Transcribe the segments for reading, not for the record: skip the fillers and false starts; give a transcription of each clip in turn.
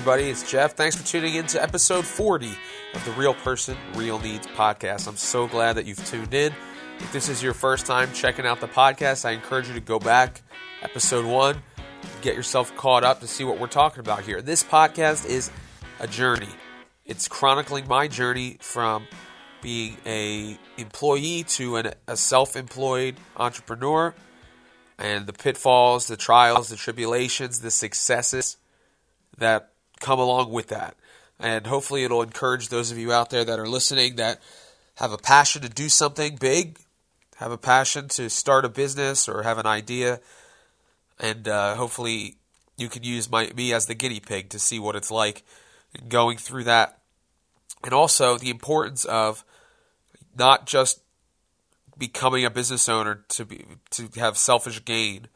everybody. It's Jeff. Thanks for tuning in to episode 40 of the Real Person, Real Needs podcast. I'm so glad that you've tuned in. If this is your first time checking out the podcast, I encourage you to go back, episode 1, get yourself caught up to see what we're talking about here. This podcast is a journey. It's chronicling my journey from being an employee to a self-employed entrepreneur, and the pitfalls, the trials, the tribulations, the successes that come along with that. And hopefully it'll encourage those of you out there that are listening that have a passion to do something big, have a passion to start a business or have an idea, and hopefully you can use me as the guinea pig to see what it's like going through that. And also the importance of not just becoming a business owner to have selfish gain,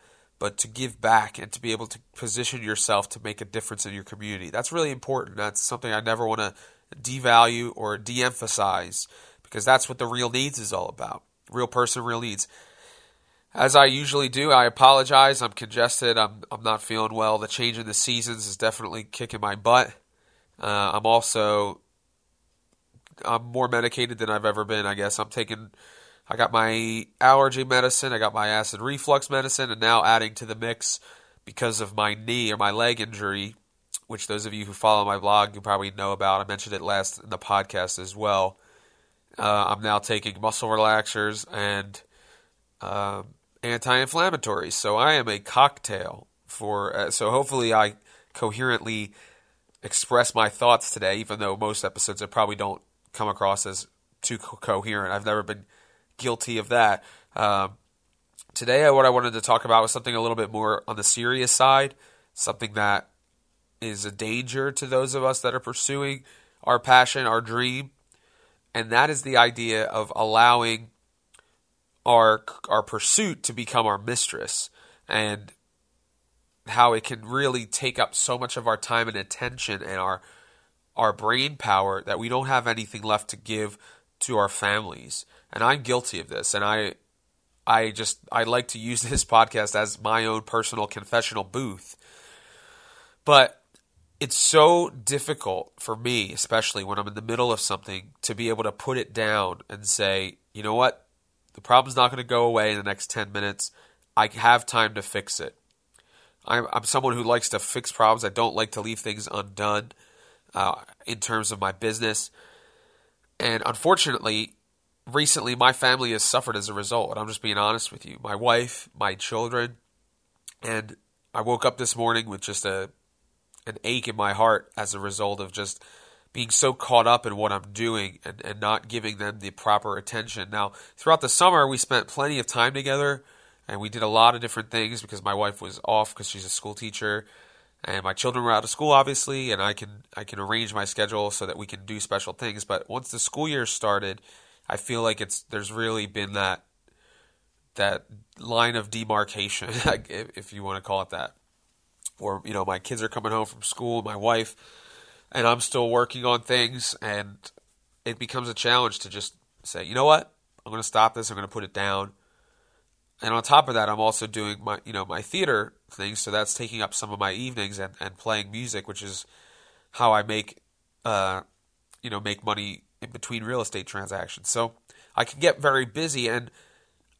but to give back and to be able to position yourself to make a difference in your community. That's really important. That's something I never want to devalue or de-emphasize, because that's what the Real Needs is all about. Real person, real needs. As I usually do, I apologize. I'm congested. I'm not feeling well. The change in the seasons is definitely kicking my butt. I'm more medicated than I've ever been, I guess. I got my allergy medicine, I got my acid reflux medicine, and now adding to the mix because of my knee or my leg injury, which those of you who follow my blog, you probably know about. I mentioned it last in the podcast as well. I'm now taking muscle relaxers and anti-inflammatories. So I am a cocktail so hopefully I coherently express my thoughts today, even though most episodes I probably don't come across as too coherent. I've never been guilty of that. Today, what I wanted to talk about was something a little bit more on the serious side, something that is a danger to those of us that are pursuing our passion, our dream, and that is the idea of allowing our pursuit to become our mistress, and how it can really take up so much of our time and attention and our brain power that we don't have anything left to give to our families. And I'm guilty of this, and I like to use this podcast as my own personal confessional booth. But it's so difficult for me, especially when I'm in the middle of something, to be able to put it down and say, you know what, the problem's not going to go away in the next 10 minutes. I have time to fix it. I'm someone who likes to fix problems. I don't like to leave things undone in terms of my business. And unfortunately, recently, my family has suffered as a result, and I'm just being honest with you. My wife, my children, and I woke up this morning with just an ache in my heart as a result of just being so caught up in what I'm doing and not giving them the proper attention. Now, throughout the summer, we spent plenty of time together, and we did a lot of different things because my wife was off because she's a school teacher, and my children were out of school, obviously, and I can arrange my schedule so that we can do special things. But once the school year started, I feel like there's really been that line of demarcation, if you want to call it that. Or, you know, my kids are coming home from school, my wife, and I'm still working on things, and it becomes a challenge to just say, you know what, I'm going to stop this, I'm going to put it down. And on top of that, I'm also doing my theater things, so that's taking up some of my evenings and playing music, which is how I make money in between real estate transactions. So I can get very busy, and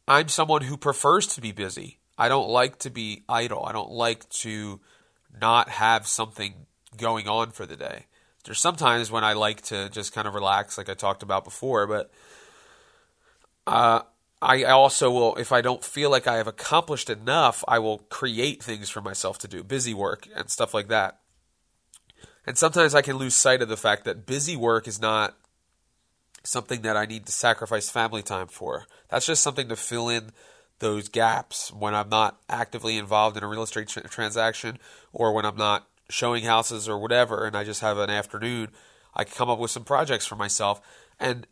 I'm someone who prefers to be busy. I don't like to be idle. I don't like to not have something going on for the day. There's sometimes when I like to just kind of relax, like I talked about before, but I also will, if I don't feel like I have accomplished enough, I will create things for myself to do, busy work and stuff like that. And sometimes I can lose sight of the fact that busy work is not something that I need to sacrifice family time for. That's just something to fill in those gaps when I'm not actively involved in a real estate transaction, or when I'm not showing houses or whatever, and I just have an afternoon, I can come up with some projects for myself. And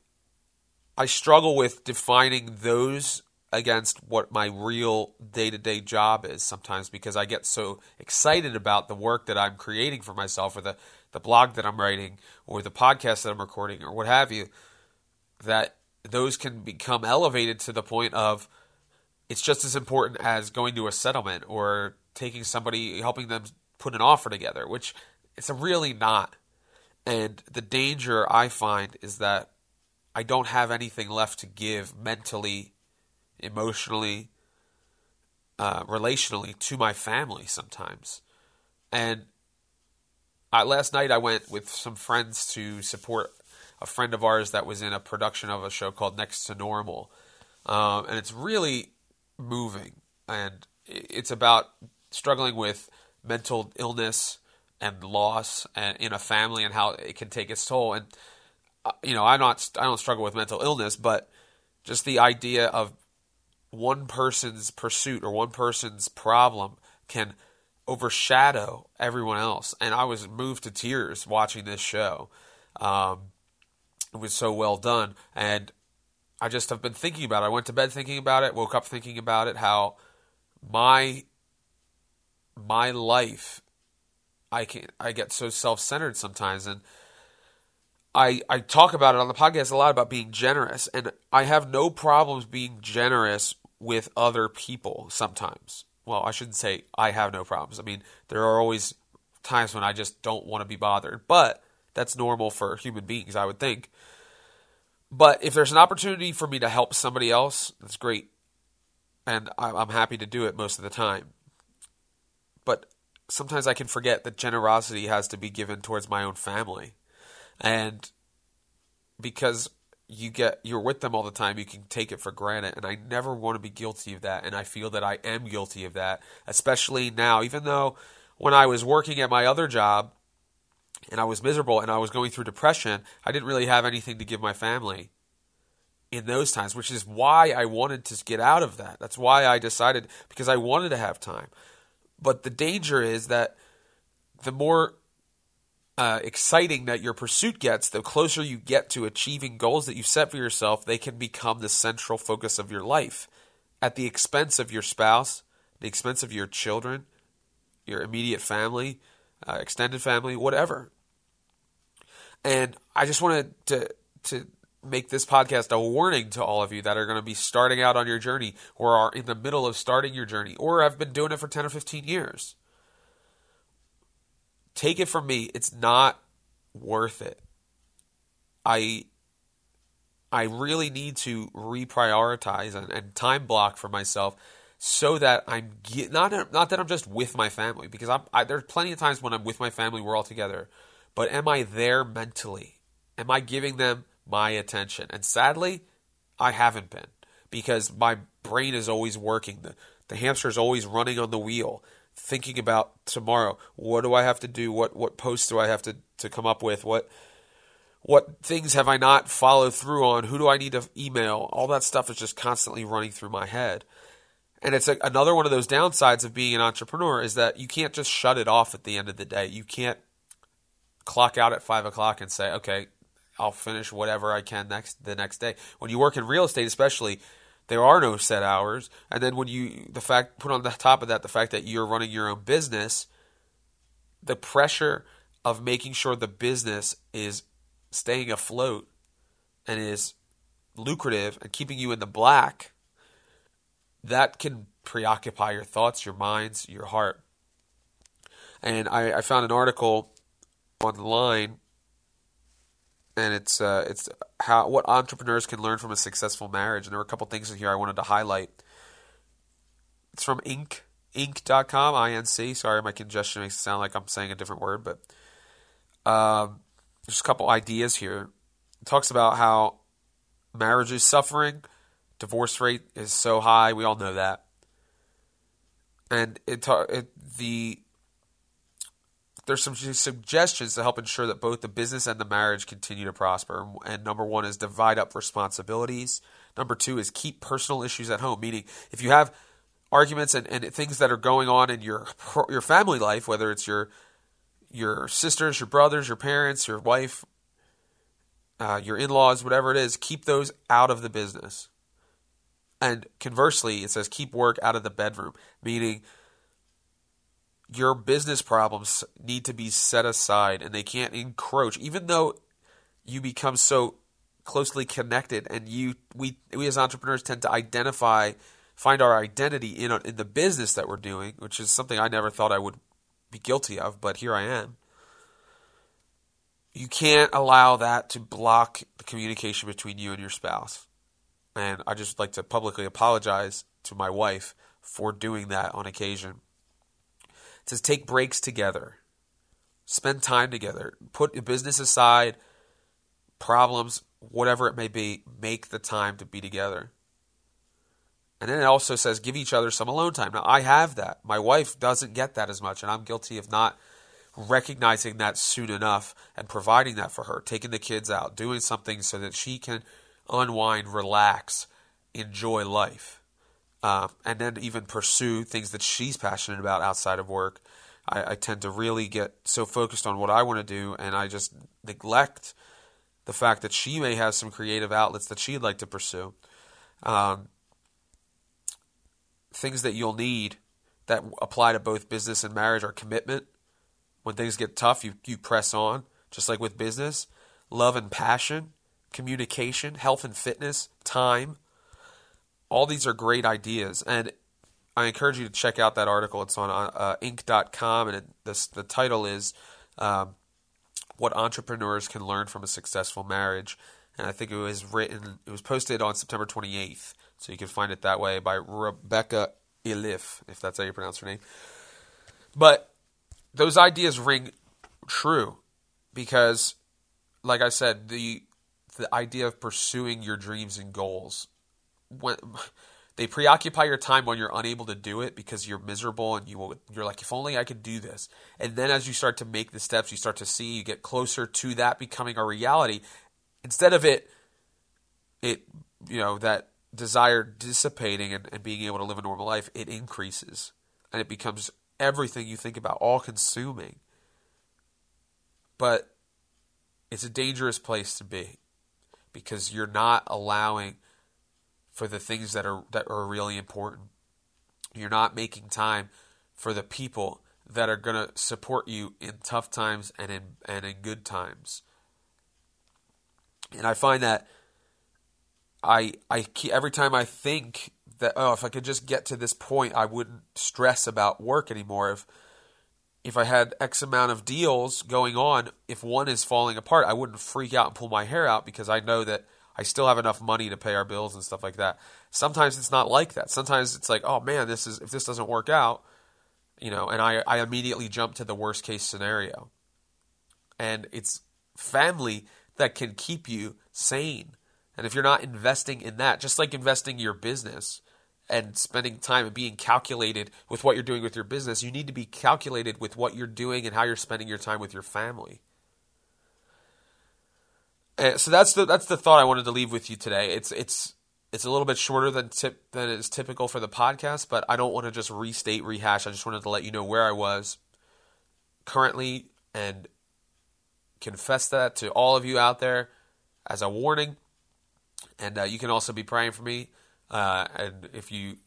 I struggle with defining those against what my real day-to-day job is sometimes, because I get so excited about the work that I'm creating for myself, or the blog that I'm writing, or the podcast that I'm recording, or what have you, that those can become elevated to the point of it's just as important as going to a settlement or helping them put an offer together, which It's really not. And the danger I find is that I don't have anything left to give mentally, emotionally, relationally to my family sometimes. And last night I went with some friends to support a friend of ours that was in a production of a show called Next to Normal. And it's really moving. And it's about struggling with mental illness and loss and in a family and how it can take its toll. And, you know, I don't struggle with mental illness, but just the idea of one person's pursuit or one person's problem can overshadow everyone else. And I was moved to tears watching this show. It was so well done. And I just have been thinking about it. I went to bed thinking about it, woke up thinking about it, how my life, I get so self-centered sometimes. And I talk about it on the podcast a lot about being generous, and I have no problems being generous with other people sometimes. Well, I shouldn't say I have no problems. I mean, there are always times when I just don't want to be bothered, but that's normal for human beings, I would think. But if there's an opportunity for me to help somebody else, that's great. And I'm happy to do it most of the time. But sometimes I can forget that generosity has to be given towards my own family. And because you're with them all the time, you can take it for granted. And I never want to be guilty of that. And I feel that I am guilty of that, especially now, even though when I was working at my other job and I was miserable and I was going through depression, I didn't really have anything to give my family in those times, which is why I wanted to get out of that. That's why I decided, because I wanted to have time. But the danger is that the more exciting that your pursuit gets, the closer you get to achieving goals that you set for yourself, they can become the central focus of your life at the expense of your spouse, the expense of your children, your immediate family, extended family, whatever. And I just wanted to make this podcast a warning to all of you that are going to be starting out on your journey or are in the middle of starting your journey or have been doing it for 10 or 15 years. Take it from me, it's not worth it. I really need to reprioritize and time block for myself so that I'm not that I'm just with my family, because there are plenty of times when I'm with my family, we're all together, but am I there mentally? Am I giving them my attention? And sadly, I haven't been, because my brain is always working. The hamster is always running on the wheel, thinking about tomorrow. What do I have to do? What posts do I have to come up with? What things have I not followed through on? Who do I need to email? All that stuff is just constantly running through my head. And it's another one of those downsides of being an entrepreneur is that you can't just shut it off at the end of the day. You can't clock out at 5 o'clock and say, okay, I'll finish whatever I can the next day. When you work in real estate especially, there are no set hours. And then when the fact that you're running your own business, the pressure of making sure the business is staying afloat and is lucrative and keeping you in the black, that can preoccupy your thoughts, your minds, your heart. And I found an article online, and it's what entrepreneurs can learn from a successful marriage. And there were a couple things in here I wanted to highlight. It's from Inc.com, I-N-C. Sorry, my congestion makes it sound like I'm saying a different word, but there's a couple ideas here. It talks about how marriage is suffering. Divorce rate is so high. We all know that. And there's some suggestions to help ensure that both the business and the marriage continue to prosper. And number one is divide up responsibilities. Number two is keep personal issues at home, meaning if you have arguments and things that are going on in your family life, whether it's your sisters, your brothers, your parents, your wife, your in-laws, whatever it is, keep those out of the business. And conversely, it says keep work out of the bedroom, meaning your business problems need to be set aside and they can't encroach. Even though you become so closely connected, and we as entrepreneurs tend to find our identity in the business that we're doing, which is something I never thought I would be guilty of, but here I am. You can't allow that to block the communication between you and your spouse. And I just like to publicly apologize to my wife for doing that on occasion. It says take breaks together. Spend time together. Put your business aside, problems, whatever it may be. Make the time to be together. And then it also says give each other some alone time. Now, I have that. My wife doesn't get that as much, and I'm guilty of not recognizing that soon enough and providing that for her, taking the kids out, doing something so that she can unwind, relax, enjoy life, and then even pursue things that she's passionate about outside of work. I tend to really get so focused on what I want to do, and I just neglect the fact that she may have some creative outlets that she'd like to pursue. Things that you'll need that apply to both business and marriage are commitment. When things get tough, you press on, just like with business. Love and passion, communication, health and fitness, time. All these are great ideas, and I encourage you to check out that article. It's on Inc.com, and the title is What Entrepreneurs Can Learn from a Successful Marriage. And I think it was posted on September 28th, so you can find it that way, by Rebecca Elif, if that's how you pronounce her name. But those ideas ring true because, like I said, the idea of pursuing your dreams and goals, when they preoccupy your time when you're unable to do it because you're miserable and you're like, if only I could do this. And then as you start to make the steps, you start to see you get closer to that becoming a reality. Instead of that desire dissipating and being able to live a normal life, it increases and it becomes everything you think about, all-consuming. But it's a dangerous place to be because you're not allowing for the things that are really important. You're not making time for the people that are going to support you in tough times and in good times. And I find that I every time I think that, oh, if I could just get to this point, I wouldn't stress about work anymore. If I had X amount of deals going on, if one is falling apart, I wouldn't freak out and pull my hair out because I know that I still have enough money to pay our bills and stuff like that. Sometimes it's not like that. Sometimes it's like, oh man, if this doesn't work out, and I immediately jump to the worst case scenario. And it's family that can keep you sane. And if you're not investing in that, just like investing in your business and spending time and being calculated with what you're doing with your business, you need to be calculated with what you're doing and how you're spending your time with your family. And so that's the thought I wanted to leave with you today. It's a little bit shorter than is typical for the podcast, but I don't want to just rehash. I just wanted to let you know where I was currently and confess that to all of you out there as a warning. And you can also be praying for me. And if you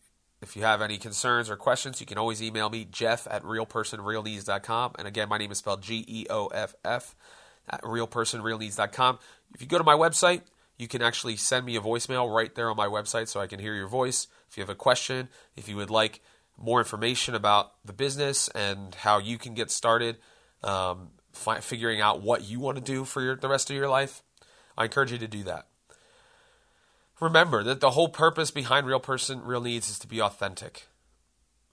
have any concerns or questions, you can always email me, Jeff@realpersonrealneeds.com. And again, my name is spelled GEOFF @realpersonrealneeds.com. If you go to my website, you can actually send me a voicemail right there on my website so I can hear your voice. If you have a question, if you would like more information about the business and how you can get started, figuring out what you want to do for the rest of your life, I encourage you to do that. Remember that the whole purpose behind Real Person, Real Needs is to be authentic.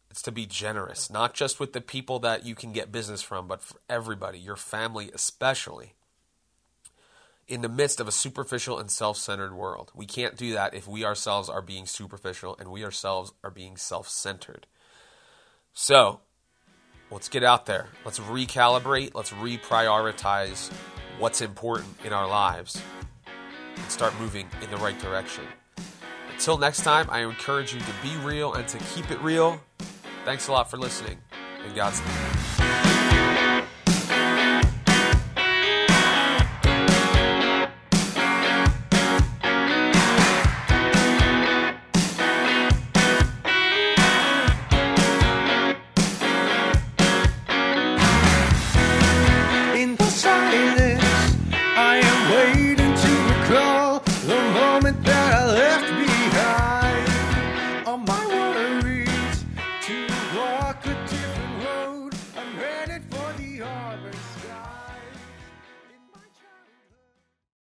It's to be generous, not just with the people that you can get business from, but for everybody, your family especially, in the midst of a superficial and self-centered world. We can't do that if we ourselves are being superficial and we ourselves are being self-centered. So let's get out there. Let's recalibrate. Let's reprioritize what's important in our lives and start moving in the right direction. Until next time, I encourage you to be real and to keep it real. Thanks a lot for listening, and Godspeed.